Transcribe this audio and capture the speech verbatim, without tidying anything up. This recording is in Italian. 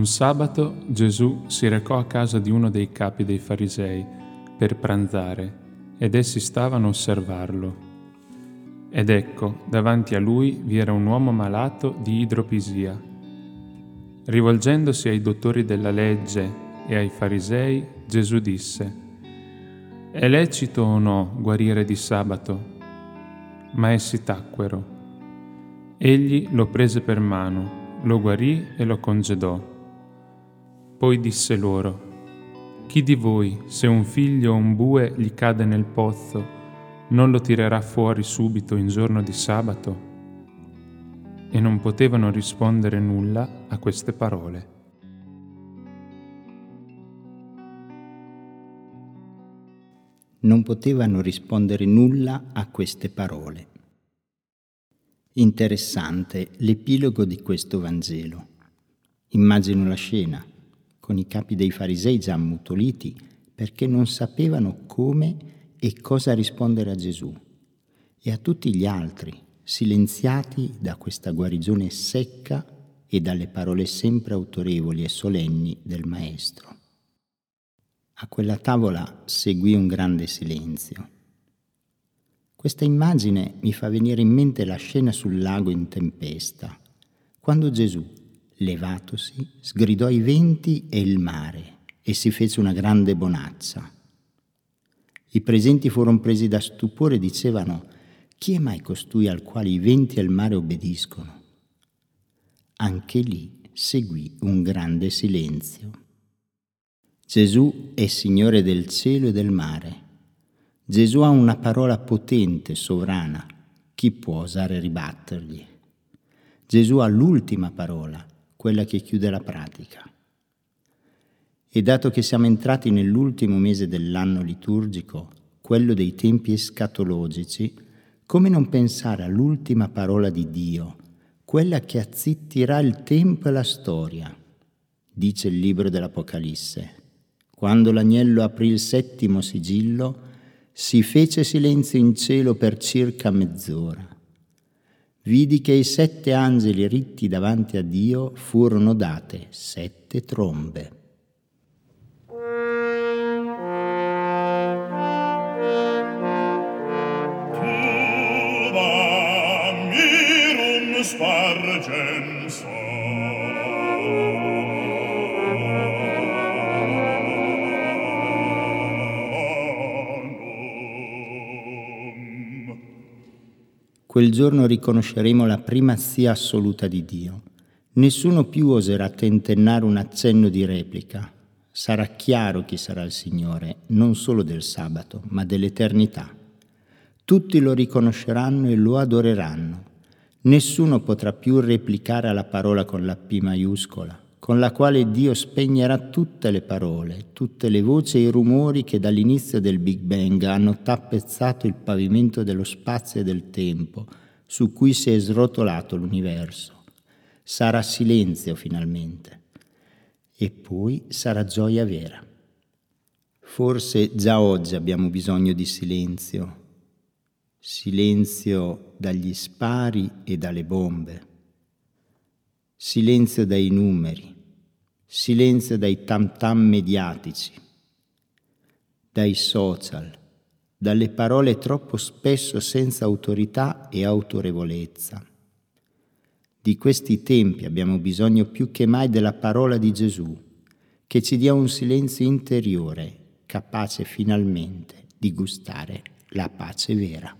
Un sabato Gesù si recò a casa di uno dei capi dei farisei per pranzare, ed essi stavano a osservarlo. Ed ecco, davanti a lui vi era un uomo malato di idropisìa. Rivolgendosi ai dottori della legge e ai farisei, Gesù disse: «È lecito o no guarire di sabato?» Ma essi tacquero. Egli lo prese per mano, lo guarì e lo congedò. Poi disse loro: «Chi di voi, se un figlio o un bue gli cade nel pozzo, non lo tirerà fuori subito in giorno di sabato?» E non potevano rispondere nulla a queste parole. Non potevano rispondere nulla a queste parole. Interessante l'epilogo di questo Vangelo. Immagino la scena, con i capi dei farisei già ammutoliti perché non sapevano come e cosa rispondere a Gesù, e a tutti gli altri silenziati da questa guarigione secca e dalle parole sempre autorevoli e solenni del Maestro. A quella tavola seguì un grande silenzio. Questa immagine mi fa venire in mente la scena sul lago in tempesta, quando Gesù, levatosi, sgridò i venti e il mare e si fece una grande bonaccia. I presenti furono presi da stupore e dicevano: «Chi è mai costui al quale i venti e il mare obbediscono?» Anche lì seguì un grande silenzio. Gesù è Signore del cielo e del mare. Gesù ha una parola potente, sovrana. Chi può osare ribattergli? Gesù ha l'ultima parola, quella che chiude la pratica. E dato che siamo entrati nell'ultimo mese dell'anno liturgico, quello dei tempi escatologici, come non pensare all'ultima parola di Dio, quella che azzittirà il tempo e la storia? Dice il libro dell'Apocalisse: «Quando l'agnello aprì il settimo sigillo, si fece silenzio in cielo per circa mezz'ora. Vidi che i sette angeli ritti davanti a Dio furono date sette trombe». Quel giorno riconosceremo la primazia assoluta di Dio. Nessuno più oserà tentennare un accenno di replica. Sarà chiaro chi sarà il Signore, non solo del sabato, ma dell'eternità. Tutti lo riconosceranno e lo adoreranno. Nessuno potrà più replicare alla parola con la P maiuscola, con la quale Dio spegnerà tutte le parole, tutte le voci e i rumori che dall'inizio del Big Bang hanno tappezzato il pavimento dello spazio e del tempo su cui si è srotolato l'universo. Sarà silenzio finalmente, e poi sarà gioia vera. Forse già oggi abbiamo bisogno di silenzio, silenzio dagli spari e dalle bombe, silenzio dai numeri, silenzio dai tam-tam mediatici, dai social, dalle parole troppo spesso senza autorità e autorevolezza. Di questi tempi abbiamo bisogno più che mai della parola di Gesù, che ci dia un silenzio interiore capace finalmente di gustare la pace vera.